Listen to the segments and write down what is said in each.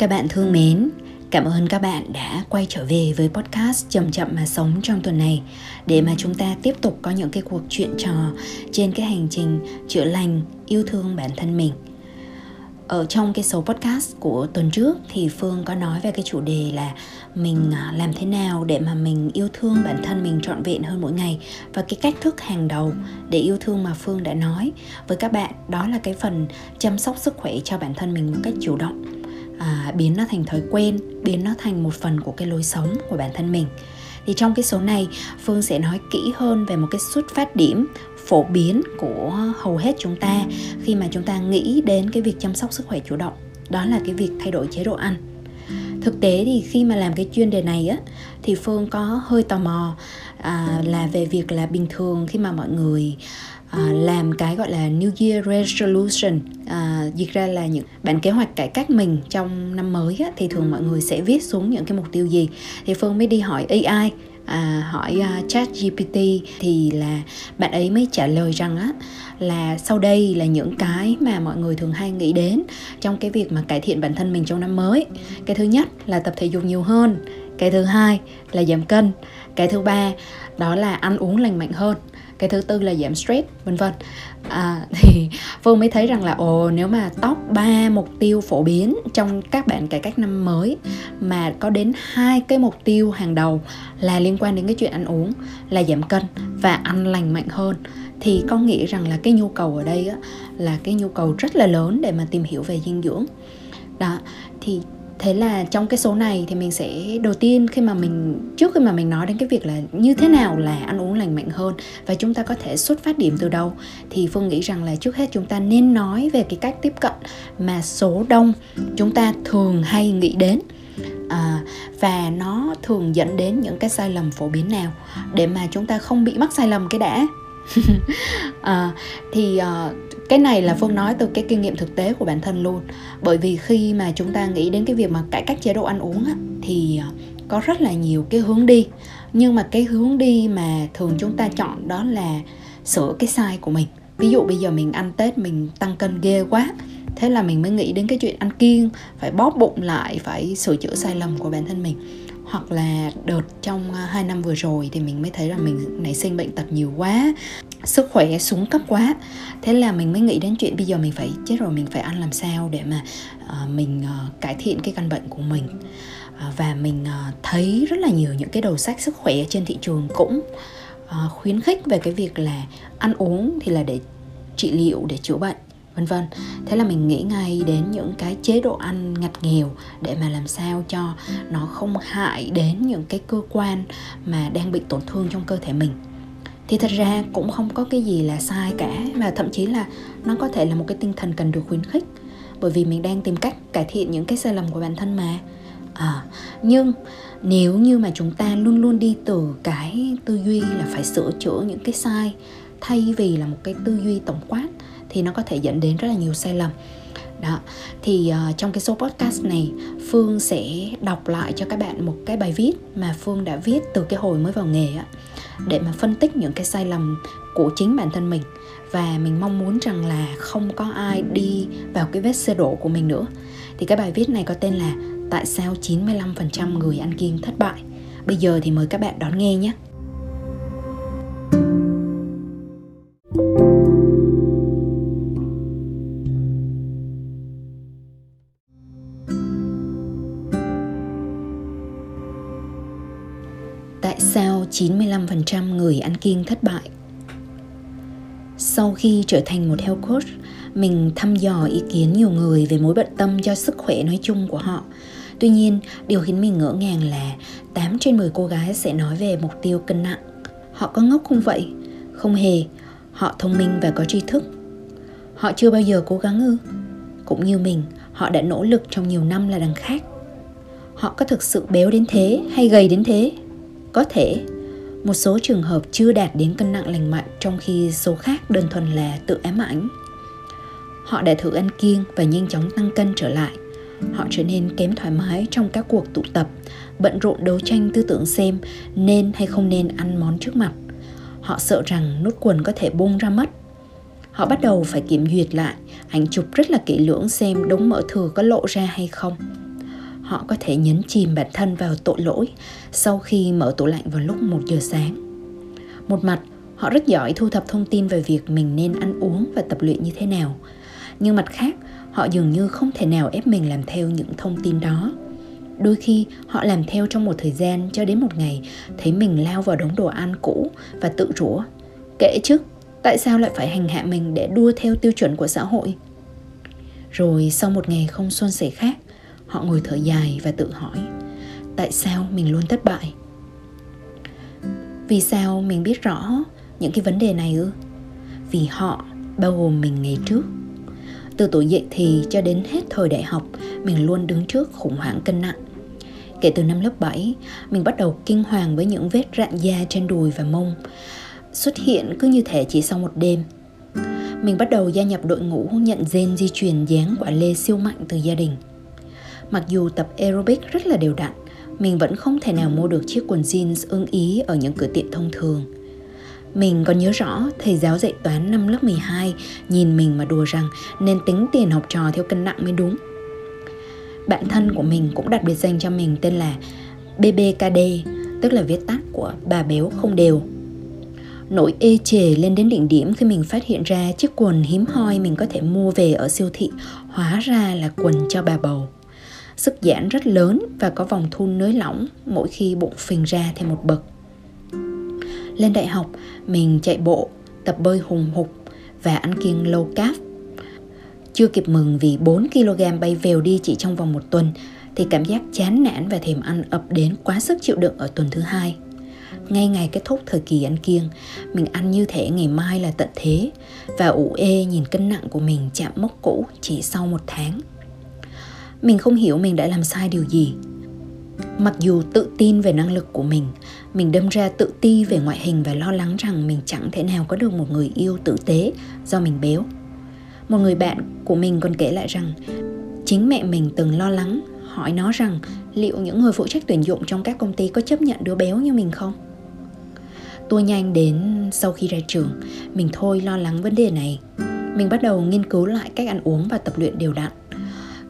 Các bạn thương mến, cảm ơn các bạn đã quay trở về với podcast Chậm Chậm Mà Sống trong tuần này để mà chúng ta tiếp tục có những cái cuộc chuyện trò trên cái hành trình chữa lành, yêu thương bản thân mình. Ở trong cái số podcast của tuần trước thì Phương có nói về cái chủ đề là mình làm thế nào để mà mình yêu thương bản thân mình trọn vẹn hơn mỗi ngày, và cái cách thức hàng đầu để yêu thương mà Phương đã nói với các bạn đó là cái phần chăm sóc sức khỏe cho bản thân mình một cách chủ động. Biến nó thành thói quen, biến nó thành một phần của cái lối sống của bản thân mình. Thì trong cái số này, Phương sẽ nói kỹ hơn về một cái xuất phát điểm phổ biến của hầu hết chúng ta khi mà chúng ta nghĩ đến cái việc chăm sóc sức khỏe chủ động, đó là cái việc thay đổi chế độ ăn. Thực tế thì khi mà làm cái chuyên đề này á, thì Phương có hơi tò mò là về việc là bình thường khi mà mọi người làm cái gọi là New Year Resolution, dịch ra là những bản kế hoạch cải cách mình trong năm mới á, thì thường mọi người sẽ viết xuống những cái mục tiêu gì. Thì Phương mới đi hỏi AI, hỏi ChatGPT, thì là bạn ấy mới trả lời rằng á, là sau đây là những cái mà mọi người thường hay nghĩ đến trong cái việc mà cải thiện bản thân mình trong năm mới. Cái thứ nhất là tập thể dục nhiều hơn, cái thứ hai là giảm cân, cái thứ ba đó là ăn uống lành mạnh hơn, cái thứ tư là giảm stress, vân vân. Thì Phương mới thấy rằng là nếu mà top 3 mục tiêu phổ biến trong các bạn cải cách năm mới mà có đến 2 cái mục tiêu hàng đầu là liên quan đến cái chuyện ăn uống, là giảm cân và ăn lành mạnh hơn, thì có nghĩa rằng là cái nhu cầu ở đây á, là cái nhu cầu rất là lớn để mà tìm hiểu về dinh dưỡng. Đó, thì thế là trong cái số này thì mình sẽ đầu tiên trước khi mà mình nói đến cái việc là như thế nào là ăn uống lành mạnh hơn và chúng ta có thể xuất phát điểm từ đâu, thì Phương nghĩ rằng là trước hết chúng ta nên nói về cái cách tiếp cận mà số đông chúng ta thường hay nghĩ đến, và nó thường dẫn đến những cái sai lầm phổ biến nào để mà chúng ta không bị mắc sai lầm cái đã. Cái này là Phương nói từ cái kinh nghiệm thực tế của bản thân luôn. Bởi vì khi mà chúng ta nghĩ đến cái việc mà cải cách chế độ ăn uống á, thì có rất là nhiều cái hướng đi. Nhưng mà cái hướng đi mà thường chúng ta chọn đó là sửa cái sai của mình. Ví dụ bây giờ mình ăn Tết mình tăng cân ghê quá, thế là mình mới nghĩ đến cái chuyện ăn kiêng, phải bóp bụng lại, phải sửa chữa sai lầm của bản thân mình. Hoặc là đợt trong 2 năm vừa rồi thì mình mới thấy là mình nảy sinh bệnh tật nhiều quá, sức khỏe xuống cấp quá, thế là mình mới nghĩ đến chuyện bây giờ mình phải chết rồi, mình phải ăn làm sao để mà mình cải thiện cái căn bệnh của mình. Và mình thấy rất là nhiều những cái đầu sách sức khỏe trên thị trường cũng khuyến khích về cái việc là ăn uống thì là để trị liệu, để chữa bệnh, vân vân. Thế là mình nghĩ ngay đến những cái chế độ ăn ngặt nghèo để mà làm sao cho nó không hại đến những cái cơ quan mà đang bị tổn thương trong cơ thể mình. Thì thật ra cũng không có cái gì là sai cả, và thậm chí là nó có thể là một cái tinh thần cần được khuyến khích, bởi vì mình đang tìm cách cải thiện những cái sai lầm của bản thân mà. Nhưng nếu như mà chúng ta luôn luôn đi từ cái tư duy là phải sửa chữa những cái sai thay vì là một cái tư duy tổng quát thì nó có thể dẫn đến rất là nhiều sai lầm. Đó, thì trong cái số podcast này Phương sẽ đọc lại cho các bạn một cái bài viết mà Phương đã viết từ cái hồi mới vào nghề á, để mà phân tích những cái sai lầm của chính bản thân mình. Và mình mong muốn rằng là không có ai đi vào cái vết xe đổ của mình nữa. Thì cái bài viết này có tên là Tại sao 95% người ăn kiêng thất bại. Bây giờ thì mời các bạn đón nghe nhé. Sao 95% người ăn kiêng thất bại? Sau khi trở thành một health coach, mình thăm dò ý kiến nhiều người về mối bận tâm cho sức khỏe nói chung của họ. Tuy nhiên, điều khiến mình ngỡ ngàng là 8 trên 10 cô gái sẽ nói về mục tiêu cân nặng. Họ có ngốc không vậy? Không hề. Họ thông minh và có tri thức. Họ chưa bao giờ cố gắng ư? Cũng như mình, họ đã nỗ lực trong nhiều năm là đằng khác. Họ có thực sự béo đến thế hay gầy đến thế? Có thể. Một số trường hợp chưa đạt đến cân nặng lành mạnh, trong khi số khác đơn thuần là tự ám ảnh. Họ đã thử ăn kiêng và nhanh chóng tăng cân trở lại. Họ trở nên kém thoải mái trong các cuộc tụ tập, bận rộn đấu tranh tư tưởng xem nên hay không nên ăn món trước mặt. Họ sợ rằng nút quần có thể bung ra mất. Họ bắt đầu phải kiểm duyệt lại ảnh chụp rất là kỹ lưỡng xem đống mỡ thừa có lộ ra hay không. Họ có thể nhấn chìm bản thân vào tội lỗi sau khi mở tủ lạnh vào lúc 1 giờ sáng. Một mặt, họ rất giỏi thu thập thông tin về việc mình nên ăn uống và tập luyện như thế nào. Nhưng mặt khác, họ dường như không thể nào ép mình làm theo những thông tin đó. Đôi khi, họ làm theo trong một thời gian cho đến một ngày thấy mình lao vào đống đồ ăn cũ và tự rủa: kệ chứ, tại sao lại phải hành hạ mình để đua theo tiêu chuẩn của xã hội? Rồi sau một ngày không suôn sẻ khác, họ ngồi thở dài và tự hỏi: tại sao mình luôn thất bại? Vì sao mình biết rõ những cái vấn đề này ư? Vì họ bao gồm mình ngày trước. Từ tuổi dậy thì cho đến hết thời đại học, mình luôn đứng trước khủng hoảng cân nặng. Kể từ năm lớp 7, mình bắt đầu kinh hoàng với những vết rạn da trên đùi và mông, xuất hiện cứ như thể chỉ sau một đêm. Mình bắt đầu gia nhập đội ngũ nhận gen di truyền dáng quả lê siêu mạnh từ gia đình. Mặc dù tập aerobic rất là đều đặn, mình vẫn không thể nào mua được chiếc quần jeans ưng ý ở những cửa tiệm thông thường. Mình còn nhớ rõ thầy giáo dạy toán năm lớp 12 nhìn mình mà đùa rằng nên tính tiền học trò theo cân nặng mới đúng. Bạn thân của mình cũng đặt biệt danh cho mình tên là BBKD, tức là viết tắt của bà béo không đều. Nỗi ê chề lên đến đỉnh điểm khi mình phát hiện ra chiếc quần hiếm hoi mình có thể mua về ở siêu thị hóa ra là quần cho bà bầu. Sức giãn rất lớn và có vòng thun nới lỏng mỗi khi bụng phình ra thêm một bậc. Lên đại học, mình chạy bộ, tập bơi hùng hục và ăn kiêng low carb. Chưa kịp mừng vì 4kg bay vèo đi chỉ trong vòng một tuần thì cảm giác chán nản và thèm ăn ập đến quá sức chịu đựng ở tuần thứ hai. Ngay ngày kết thúc thời kỳ ăn kiêng, mình ăn như thể ngày mai là tận thế và ủ ê nhìn cân nặng của mình chạm mốc cũ chỉ sau một tháng. Mình không hiểu mình đã làm sai điều gì. Mặc dù tự tin về năng lực của mình đâm ra tự ti về ngoại hình và lo lắng rằng mình chẳng thể nào có được một người yêu tử tế do mình béo. Một người bạn của mình còn kể lại rằng chính mẹ mình từng lo lắng hỏi nó rằng liệu những người phụ trách tuyển dụng trong các công ty có chấp nhận đứa béo như mình không? Tua nhanh đến sau khi ra trường, mình thôi lo lắng vấn đề này. Mình bắt đầu nghiên cứu lại cách ăn uống và tập luyện đều đặn.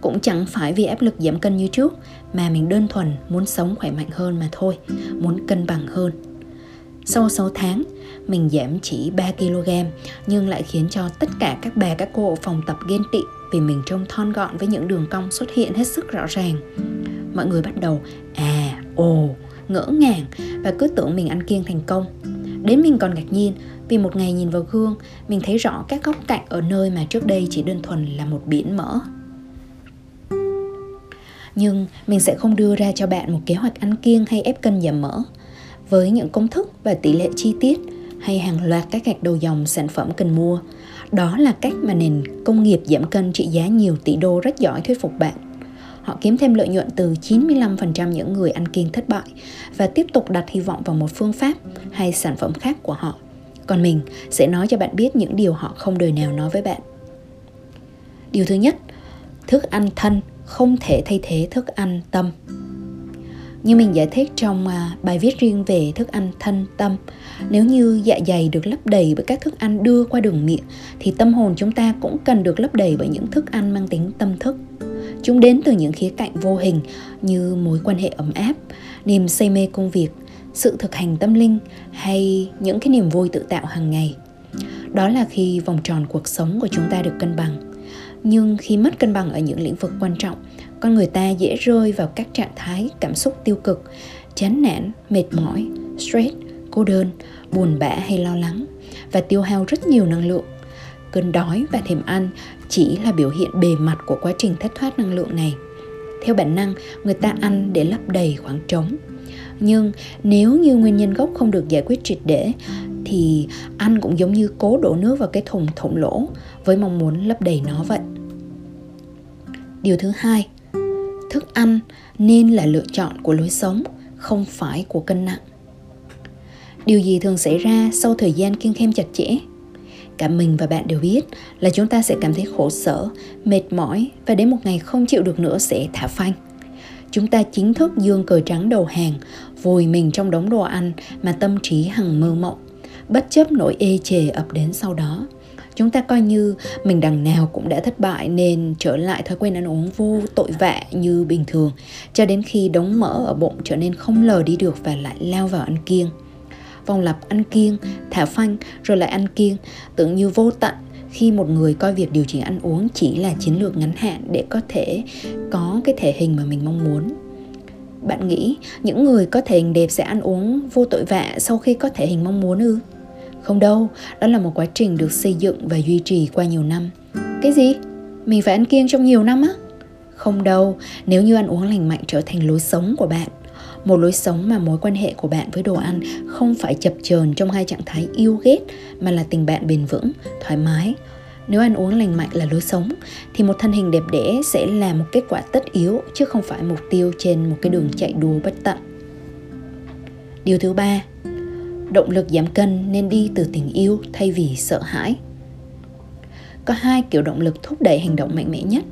Cũng chẳng phải vì áp lực giảm cân như trước, mà mình đơn thuần muốn sống khỏe mạnh hơn mà thôi, muốn cân bằng hơn. Sau 6 tháng, mình giảm chỉ 3kg, nhưng lại khiến cho tất cả các bà các cô ở phòng tập ghen tị vì mình trông thon gọn với những đường cong xuất hiện hết sức rõ ràng. Mọi người bắt đầu ngỡ ngàng và cứ tưởng mình ăn kiêng thành công. Đến mình còn ngạc nhiên vì một ngày nhìn vào gương, mình thấy rõ các góc cạnh ở nơi mà trước đây chỉ đơn thuần là một biển mỡ. Nhưng mình sẽ không đưa ra cho bạn một kế hoạch ăn kiêng hay ép cân giảm mỡ với những công thức và tỷ lệ chi tiết hay hàng loạt các gạch đầu dòng sản phẩm cần mua. Đó là cách mà nền công nghiệp giảm cân trị giá nhiều tỷ đô rất giỏi thuyết phục bạn. Họ kiếm thêm lợi nhuận từ 95% những người ăn kiêng thất bại và tiếp tục đặt hy vọng vào một phương pháp hay sản phẩm khác của họ. Còn mình sẽ nói cho bạn biết những điều họ không đời nào nói với bạn. Điều thứ nhất, thức ăn thân không thể thay thế thức ăn tâm. Như mình giải thích trong bài viết riêng về thức ăn thân tâm, nếu như dạ dày được lấp đầy bởi các thức ăn đưa qua đường miệng, thì tâm hồn chúng ta cũng cần được lấp đầy bởi những thức ăn mang tính tâm thức. Chúng đến từ những khía cạnh vô hình như mối quan hệ ấm áp, niềm say mê công việc, sự thực hành tâm linh hay những cái niềm vui tự tạo hàng ngày. Đó là khi vòng tròn cuộc sống của chúng ta được cân bằng. Nhưng khi mất cân bằng ở những lĩnh vực quan trọng, con người ta dễ rơi vào các trạng thái cảm xúc tiêu cực chán nản, mệt mỏi, stress, cô đơn, buồn bã hay lo lắng và tiêu hao rất nhiều năng lượng. Cơn đói và thèm ăn chỉ là biểu hiện bề mặt của quá trình thất thoát năng lượng này. Theo bản năng, người ta ăn để lấp đầy khoảng trống. Nhưng nếu như nguyên nhân gốc không được giải quyết triệt để, thì ăn cũng giống như cố đổ nước vào cái thùng thủng lỗ với mong muốn lấp đầy nó vậy. Điều thứ hai, thức ăn nên là lựa chọn của lối sống, không phải của cân nặng. Điều gì thường xảy ra sau thời gian kiêng khem chặt chẽ? Cả mình và bạn đều biết là chúng ta sẽ cảm thấy khổ sở, mệt mỏi và đến một ngày không chịu được nữa sẽ thả phanh. Chúng ta chính thức giương cờ trắng đầu hàng, vùi mình trong đống đồ ăn mà tâm trí hằng mơ mộng, bất chấp nỗi ê chề ập đến sau đó. Chúng ta coi như mình đằng nào cũng đã thất bại nên trở lại thói quen ăn uống vô tội vạ như bình thường, cho đến khi đống mỡ ở bụng trở nên không lờ đi được và lại lao vào ăn kiêng. Vòng lặp ăn kiêng, thả phanh rồi lại ăn kiêng tưởng như vô tận khi một người coi việc điều chỉnh ăn uống chỉ là chiến lược ngắn hạn để có thể có cái thể hình mà mình mong muốn. Bạn nghĩ những người có thể hình đẹp sẽ ăn uống vô tội vạ sau khi có thể hình mong muốn ư? Không đâu, đó là một quá trình được xây dựng và duy trì qua nhiều năm. Cái gì? Mình phải ăn kiêng trong nhiều năm á? Không đâu, nếu như ăn uống lành mạnh trở thành lối sống của bạn. Một lối sống mà mối quan hệ của bạn với đồ ăn không phải chập chờn trong hai trạng thái yêu ghét mà là tình bạn bền vững, thoải mái. Nếu ăn uống lành mạnh là lối sống thì một thân hình đẹp đẽ sẽ là một kết quả tất yếu chứ không phải mục tiêu trên một cái đường chạy đua bất tận. Điều thứ ba, động lực giảm cân nên đi từ tình yêu thay vì sợ hãi. Có hai kiểu động lực thúc đẩy hành động mạnh mẽ nhất: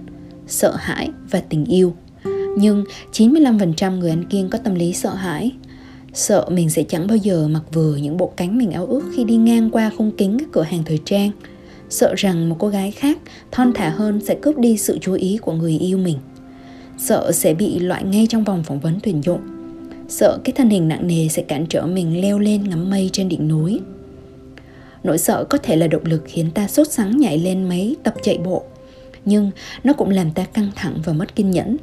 sợ hãi và tình yêu. Nhưng 95% người ăn kiêng có tâm lý sợ hãi. Sợ mình sẽ chẳng bao giờ mặc vừa những bộ cánh mình ao ước khi đi ngang qua khung kính các cửa hàng thời trang. Sợ rằng một cô gái khác thon thả hơn sẽ cướp đi sự chú ý của người yêu mình. Sợ sẽ bị loại ngay trong vòng phỏng vấn tuyển dụng. Sợ cái thân hình nặng nề sẽ cản trở mình leo lên ngắm mây trên đỉnh núi. Nỗi sợ có thể là động lực khiến ta sốt sắng nhảy lên máy tập chạy bộ. Nhưng nó cũng làm ta căng thẳng và mất kiên nhẫn.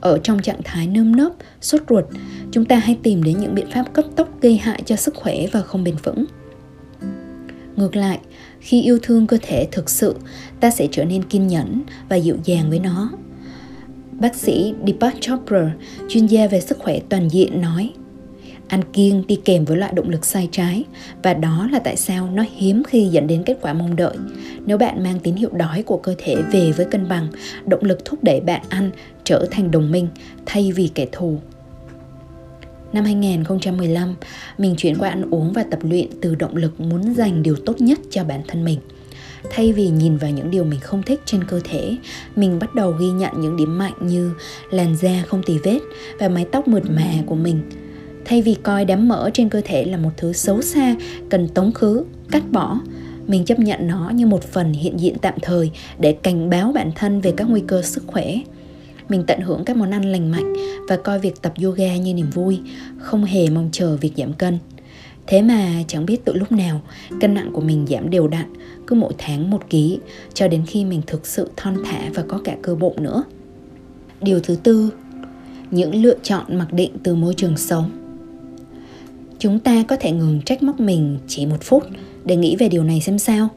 Ở trong trạng thái nơm nớp, sốt ruột, chúng ta hay tìm đến những biện pháp cấp tốc gây hại cho sức khỏe và không bền vững. Ngược lại, khi yêu thương cơ thể thực sự, ta sẽ trở nên kiên nhẫn và dịu dàng với nó. Bác sĩ Deepak Chopra, chuyên gia về sức khỏe toàn diện nói, ăn kiêng đi kèm với loại động lực sai trái và đó là tại sao nó hiếm khi dẫn đến kết quả mong đợi. Nếu bạn mang tín hiệu đói của cơ thể về với cân bằng, động lực thúc đẩy bạn ăn trở thành đồng minh thay vì kẻ thù. Năm 2015, mình chuyển qua ăn uống và tập luyện từ động lực muốn dành điều tốt nhất cho bản thân mình. Thay vì nhìn vào những điều mình không thích trên cơ thể, mình bắt đầu ghi nhận những điểm mạnh như làn da không tì vết và mái tóc mượt mà của mình. Thay vì coi đám mỡ trên cơ thể là một thứ xấu xa, cần tống khứ, cắt bỏ, mình chấp nhận nó như một phần hiện diện tạm thời để cảnh báo bản thân về các nguy cơ sức khỏe. Mình tận hưởng các món ăn lành mạnh và coi việc tập yoga như niềm vui, không hề mong chờ việc giảm cân. Thế mà chẳng biết từ lúc nào, cân nặng của mình giảm đều đặn, cứ mỗi tháng 1 kg, cho đến khi mình thực sự thon thả và có cả cơ bụng nữa. Điều thứ tư, những lựa chọn mặc định từ môi trường sống. Chúng ta có thể ngừng trách móc mình chỉ 1 phút để nghĩ về điều này xem sao.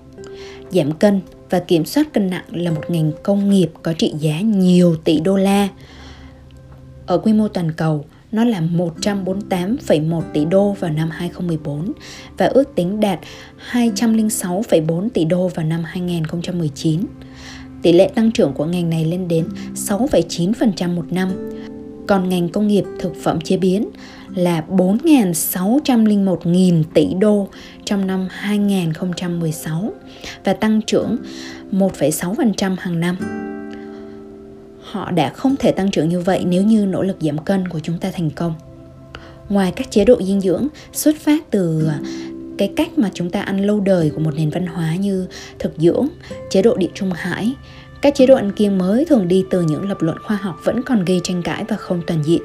Giảm cân và kiểm soát cân nặng là một ngành công nghiệp có trị giá nhiều tỷ đô la. Ở quy mô toàn cầu, nó là 148,1 tỷ đô vào năm 2014 và ước tính đạt 206,4 tỷ đô vào năm 2019. Tỷ lệ tăng trưởng của ngành này lên đến 6,9% một năm. Còn ngành công nghiệp thực phẩm chế biến là 4.601.000 tỷ đô trong năm 2016 và tăng trưởng 1,6% hàng năm. Họ đã không thể tăng trưởng như vậy nếu như nỗ lực giảm cân của chúng ta thành công. Ngoài các chế độ dinh dưỡng xuất phát từ cái cách mà chúng ta ăn lâu đời của một nền văn hóa như thực dưỡng, chế độ Địa Trung Hải, các chế độ ăn kiêng mới thường đi từ những lập luận khoa học vẫn còn gây tranh cãi và không toàn diện.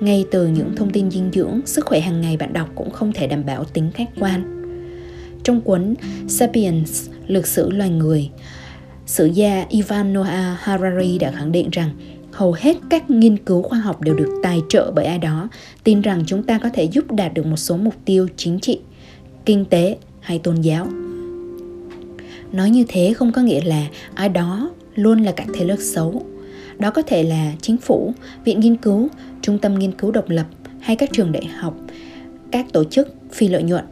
Ngay từ những thông tin dinh dưỡng, sức khỏe hàng ngày bạn đọc cũng không thể đảm bảo tính khách quan. Trong cuốn Sapiens, lược sử loài người, sử gia Ivan Noah Harari đã khẳng định rằng hầu hết các nghiên cứu khoa học đều được tài trợ bởi ai đó, tin rằng chúng ta có thể giúp đạt được một số mục tiêu chính trị, kinh tế hay tôn giáo. Nói như thế không có nghĩa là ai đó luôn là các thế lực xấu. Đó có thể là chính phủ, viện nghiên cứu, trung tâm nghiên cứu độc lập hay các trường đại học, các tổ chức phi lợi nhuận.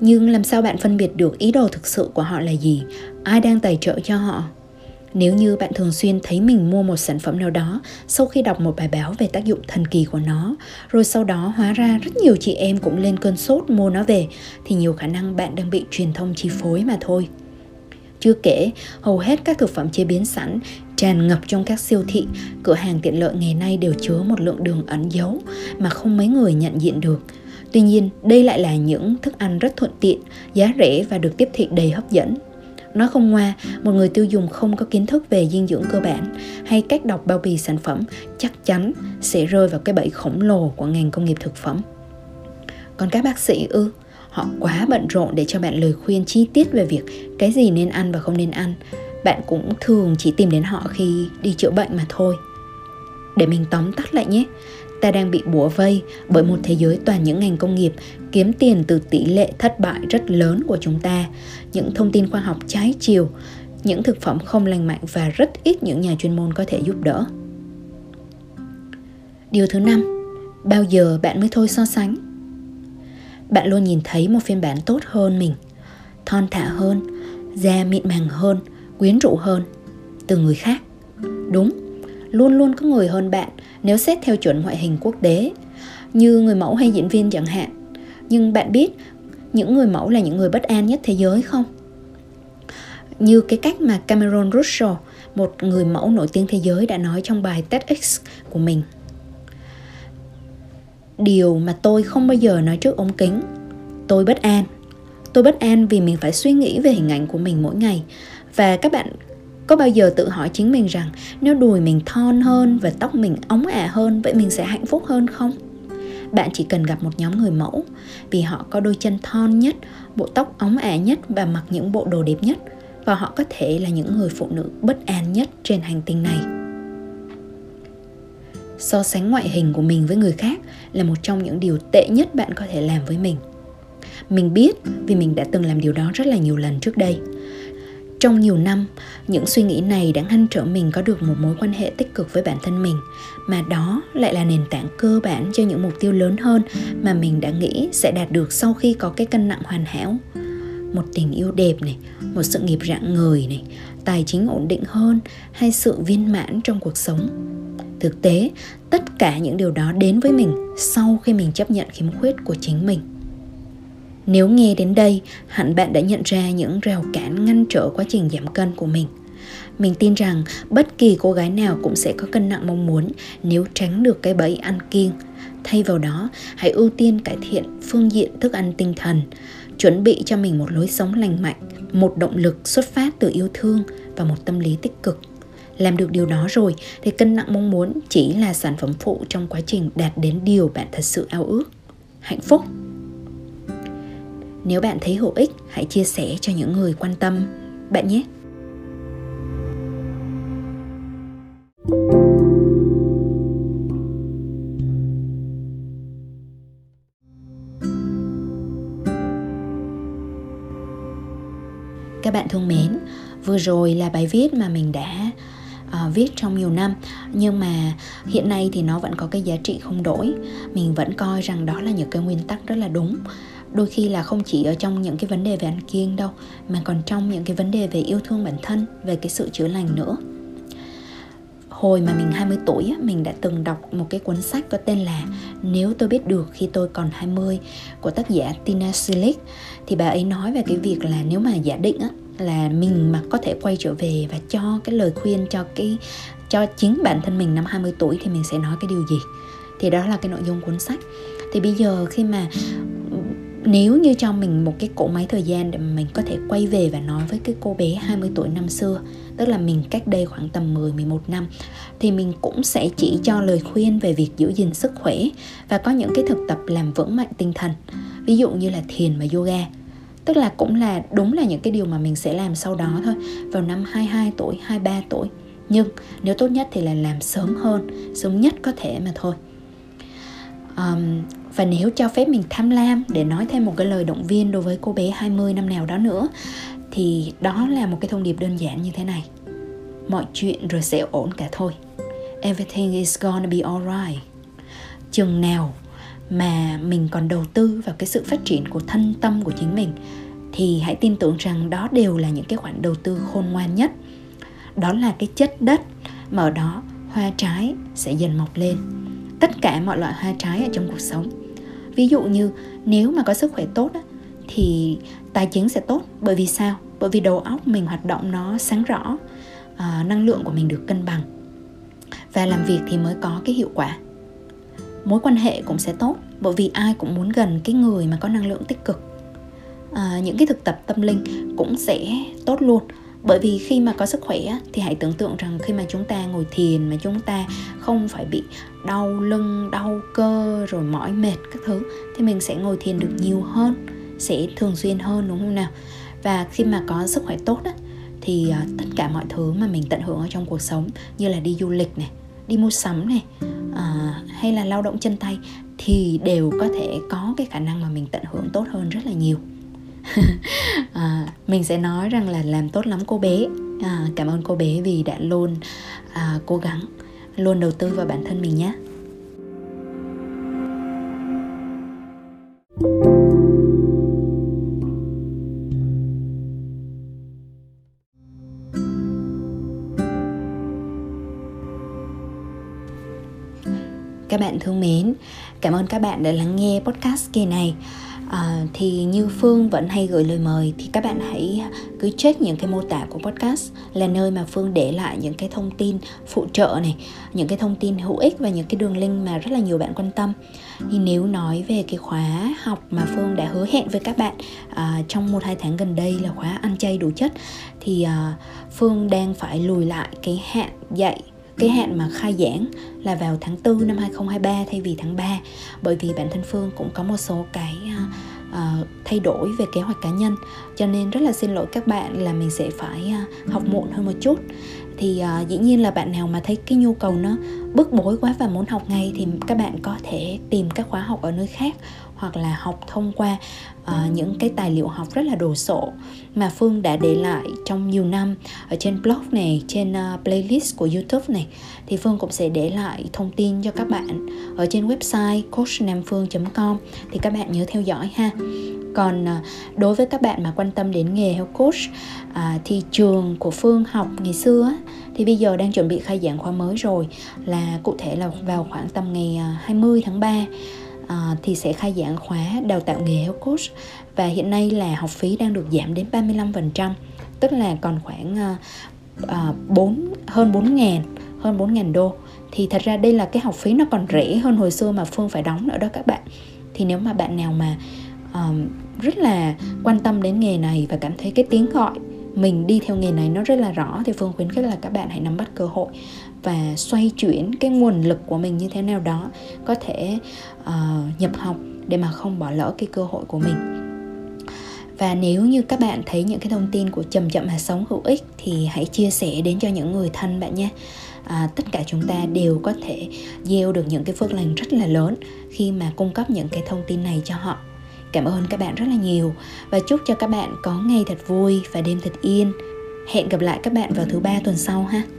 Nhưng làm sao bạn phân biệt được ý đồ thực sự của họ là gì? Ai đang tài trợ cho họ? Nếu như bạn thường xuyên thấy mình mua một sản phẩm nào đó sau khi đọc một bài báo về tác dụng thần kỳ của nó, rồi sau đó hóa ra rất nhiều chị em cũng lên cơn sốt mua nó về, thì nhiều khả năng bạn đang bị truyền thông chi phối mà thôi. Chưa kể, hầu hết các thực phẩm chế biến sẵn tràn ngập trong các siêu thị, cửa hàng tiện lợi ngày nay đều chứa một lượng đường ẩn giấu mà không mấy người nhận diện được. Tuy nhiên, đây lại là những thức ăn rất thuận tiện, giá rẻ và được tiếp thị đầy hấp dẫn. Nói không ngoa, một người tiêu dùng không có kiến thức về dinh dưỡng cơ bản hay cách đọc bao bì sản phẩm chắc chắn sẽ rơi vào cái bẫy khổng lồ của ngành công nghiệp thực phẩm. Còn các bác sĩ ư? Họ quá bận rộn để cho bạn lời khuyên chi tiết về việc cái gì nên ăn và không nên ăn. Bạn cũng thường chỉ tìm đến họ khi đi chữa bệnh mà thôi. Để mình tóm tắt lại nhé. Ta đang bị bủa vây bởi một thế giới toàn những ngành công nghiệp kiếm tiền từ tỷ lệ thất bại rất lớn của chúng ta, những thông tin khoa học trái chiều, những thực phẩm không lành mạnh và rất ít những nhà chuyên môn có thể giúp đỡ. Điều thứ 5, bao giờ bạn mới thôi so sánh? Bạn luôn nhìn thấy một phiên bản tốt hơn mình, thon thả hơn, da mịn màng hơn, quyến rũ hơn từ người khác. Đúng, luôn luôn có người hơn bạn nếu xét theo chuẩn ngoại hình quốc tế, như người mẫu hay diễn viên chẳng hạn. Nhưng bạn biết những người mẫu là những người bất an nhất thế giới không? Như cái cách mà Cameron Russell, một người mẫu nổi tiếng thế giới, đã nói trong bài TEDx của mình: điều mà tôi không bao giờ nói trước ống kính, tôi bất an. Tôi bất an vì mình phải suy nghĩ về hình ảnh của mình mỗi ngày. Và các bạn có bao giờ tự hỏi chính mình rằng nếu đùi mình thon hơn và tóc mình óng ả hơn, vậy mình sẽ hạnh phúc hơn không? Bạn chỉ cần gặp một nhóm người mẫu, vì họ có đôi chân thon nhất, bộ tóc óng ả nhất và mặc những bộ đồ đẹp nhất, và họ có thể là những người phụ nữ bất an nhất trên hành tinh này. So sánh ngoại hình của mình với người khác là một trong những điều tệ nhất bạn có thể làm với mình. Mình biết vì mình đã từng làm điều đó rất là nhiều lần trước đây. Trong nhiều năm, những suy nghĩ này đã ngăn trở mình có được một mối quan hệ tích cực với bản thân mình, mà đó lại là nền tảng cơ bản cho những mục tiêu lớn hơn mà mình đã nghĩ sẽ đạt được sau khi có cái cân nặng hoàn hảo. Một tình yêu đẹp này, một sự nghiệp rạng ngời này, tài chính ổn định hơn hay sự viên mãn trong cuộc sống. Thực tế, tất cả những điều đó đến với mình sau khi mình chấp nhận khiếm khuyết của chính mình. Nếu nghe đến đây, hẳn bạn đã nhận ra những rào cản ngăn trở quá trình giảm cân của mình. Mình tin rằng bất kỳ cô gái nào cũng sẽ có cân nặng mong muốn nếu tránh được cái bẫy ăn kiêng. Thay vào đó, hãy ưu tiên cải thiện phương diện thức ăn tinh thần, chuẩn bị cho mình một lối sống lành mạnh, một động lực xuất phát từ yêu thương và một tâm lý tích cực. Làm được điều đó rồi thì cân nặng mong muốn chỉ là sản phẩm phụ trong quá trình đạt đến điều bạn thật sự ao ước: hạnh phúc. Nếu bạn thấy hữu ích, hãy chia sẻ cho những người quan tâm bạn nhé. Các bạn thân mến, vừa rồi là bài viết mà mình đã viết trong nhiều năm, nhưng mà hiện nay thì nó vẫn có cái giá trị không đổi. Mình vẫn coi rằng đó là những cái nguyên tắc rất là đúng. Đôi khi là không chỉ ở trong những cái vấn đề về ăn kiêng đâu, mà còn trong những cái vấn đề về yêu thương bản thân, về cái sự chữa lành nữa. Hồi mà mình 20 tuổi, mình đã từng đọc một cái cuốn sách có tên là Nếu tôi biết được khi tôi còn 20 của tác giả Tina Silic. Thì bà ấy nói về cái việc là nếu mà giả định là mình mà có thể quay trở về và cho cái lời khuyên cho chính bản thân mình năm 20 tuổi thì mình sẽ nói cái điều gì. Thì đó là cái nội dung cuốn sách. Thì bây giờ khi mà nếu như cho mình một cái cỗ máy thời gian để mình có thể quay về và nói với cái cô bé 20 tuổi năm xưa, tức là mình cách đây khoảng tầm 10-11 năm, thì mình cũng sẽ chỉ cho lời khuyên về việc giữ gìn sức khỏe và có những cái thực tập làm vững mạnh tinh thần, ví dụ như là thiền và yoga. Tức là cũng là đúng là những cái điều mà mình sẽ làm sau đó thôi, vào năm 22 tuổi, 23 tuổi. nhưng nếu tốt nhất thì là làm sớm hơn, sớm nhất có thể mà thôi. Và nếu cho phép mình tham lam, để nói thêm một cái lời động viên đối với cô bé 20 năm nào đó nữa, thì đó là một cái thông điệp đơn giản như thế này: mọi chuyện rồi sẽ ổn cả thôi. Everything is gonna be alright. Chừng nào mà mình còn đầu tư vào cái sự phát triển của thân tâm của chính mình thì hãy tin tưởng rằng đó đều là những cái khoản đầu tư khôn ngoan nhất. Đó là cái chất đất mà ở đó hoa trái sẽ dần mọc lên. Tất cả mọi loại hoa trái ở trong cuộc sống. Ví dụ như nếu mà có sức khỏe tốt thì tài chính sẽ tốt. Bởi vì sao? Bởi vì đầu óc mình hoạt động nó sáng rõ, năng lượng của mình được cân bằng, và làm việc thì mới có cái hiệu quả. Mối quan hệ cũng sẽ tốt, bởi vì ai cũng muốn gần cái người mà có năng lượng tích cực. Những cái thực tập tâm linh cũng sẽ tốt luôn. Bởi vì khi mà có sức khỏe thì hãy tưởng tượng rằng khi mà chúng ta ngồi thiền mà chúng ta không phải bị đau lưng, đau cơ rồi mỏi mệt các thứ, thì mình sẽ ngồi thiền được nhiều hơn, sẽ thường xuyên hơn, đúng không nào? Và khi mà có sức khỏe tốt thì tất cả mọi thứ mà mình tận hưởng ở trong cuộc sống, như là đi du lịch này, đi mua sắm này, hay là lao động chân tay, thì đều có thể có cái khả năng mà mình tận hưởng tốt hơn rất là nhiều. Mình sẽ nói rằng là làm tốt lắm cô bé. Cảm ơn cô bé vì đã luôn cố gắng, luôn đầu tư vào bản thân mình nhé. Các bạn thương mến, cảm ơn các bạn đã lắng nghe podcast kỳ này. Thì như Phương vẫn hay gửi lời mời, thì các bạn hãy cứ check những cái mô tả của podcast, là nơi mà Phương để lại những cái thông tin phụ trợ này, những cái thông tin hữu ích và những cái đường link mà rất là nhiều bạn quan tâm. Thì nếu nói về cái khóa học mà Phương đã hứa hẹn với các bạn trong 1-2 tháng gần đây là khóa ăn chay đủ chất, thì Phương đang phải lùi lại cái hạn dạy, cái hạn mà khai giảng là vào tháng 4 năm 2023 thay vì tháng 3. Bởi vì bản thân Phương cũng có một số cái thay đổi về kế hoạch cá nhân, cho nên rất là xin lỗi các bạn là mình sẽ phải học muộn hơn một chút. Thì dĩ nhiên là bạn nào mà thấy cái nhu cầu nó bức bối quá và muốn học ngay thì các bạn có thể tìm các khóa học ở nơi khác, hoặc là học thông qua những cái tài liệu học rất là đồ sộ mà Phương đã để lại trong nhiều năm ở trên blog này, trên playlist của YouTube này. Thì Phương cũng sẽ để lại thông tin cho các bạn ở trên website coachnamphuong.com, thì các bạn nhớ theo dõi ha. Còn đối với các bạn mà quan tâm đến nghề health coach, thì trường của Phương học ngày xưa thì bây giờ đang chuẩn bị khai giảng khóa mới rồi, là cụ thể là vào khoảng tầm ngày 20 tháng 3 thì sẽ khai giảng khóa đào tạo nghề health coach. Và hiện nay là học phí đang được giảm đến 35%, tức là còn khoảng hơn 4.000 đô. Thì thật ra đây là cái học phí nó còn rẻ hơn hồi xưa mà Phương phải đóng nữa đó các bạn. Thì nếu mà bạn nào mà rất là quan tâm đến nghề này và cảm thấy cái tiếng gọi mình đi theo nghề này nó rất là rõ, thì Phương khuyến khích là các bạn hãy nắm bắt cơ hội và xoay chuyển cái nguồn lực của mình như thế nào đó, có thể nhập học để mà không bỏ lỡ cái cơ hội của mình. Và nếu như các bạn thấy những cái thông tin của Chậm Chậm Mà Sống hữu ích thì hãy chia sẻ đến cho những người thân bạn nhé. Tất cả chúng ta đều có thể gieo được những cái phước lành rất là lớn khi mà cung cấp những cái thông tin này cho họ. Cảm ơn các bạn rất là nhiều và chúc cho các bạn có ngày thật vui và đêm thật yên. Hẹn gặp lại các bạn vào thứ 3 tuần sau ha.